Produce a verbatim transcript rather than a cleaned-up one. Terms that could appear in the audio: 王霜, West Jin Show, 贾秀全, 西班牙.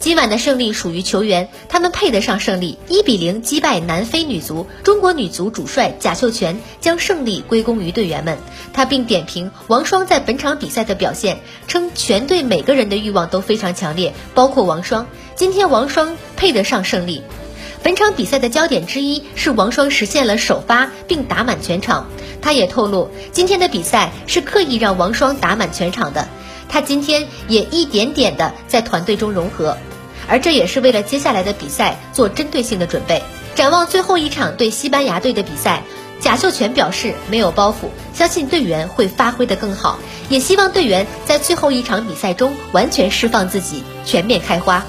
今晚的胜利属于球员，他们配得上胜利。一比零击败南非女足，中国女足主帅贾秀全将胜利归功于队员们。他并点评王霜在本场比赛的表现，称全队每个人的欲望都非常强烈，包括王霜。今天王霜配得上胜利。本场比赛的焦点之一是王霜实现了首发并打满全场。他也透露，今天的比赛是刻意让王霜打满全场的。他今天也一点点的在团队中融合，而这也是为了接下来的比赛做针对性的准备。展望最后一场对西班牙队的比赛，贾秀全表示没有包袱，相信队员会发挥得更好，也希望队员在最后一场比赛中完全释放自己，全面开花。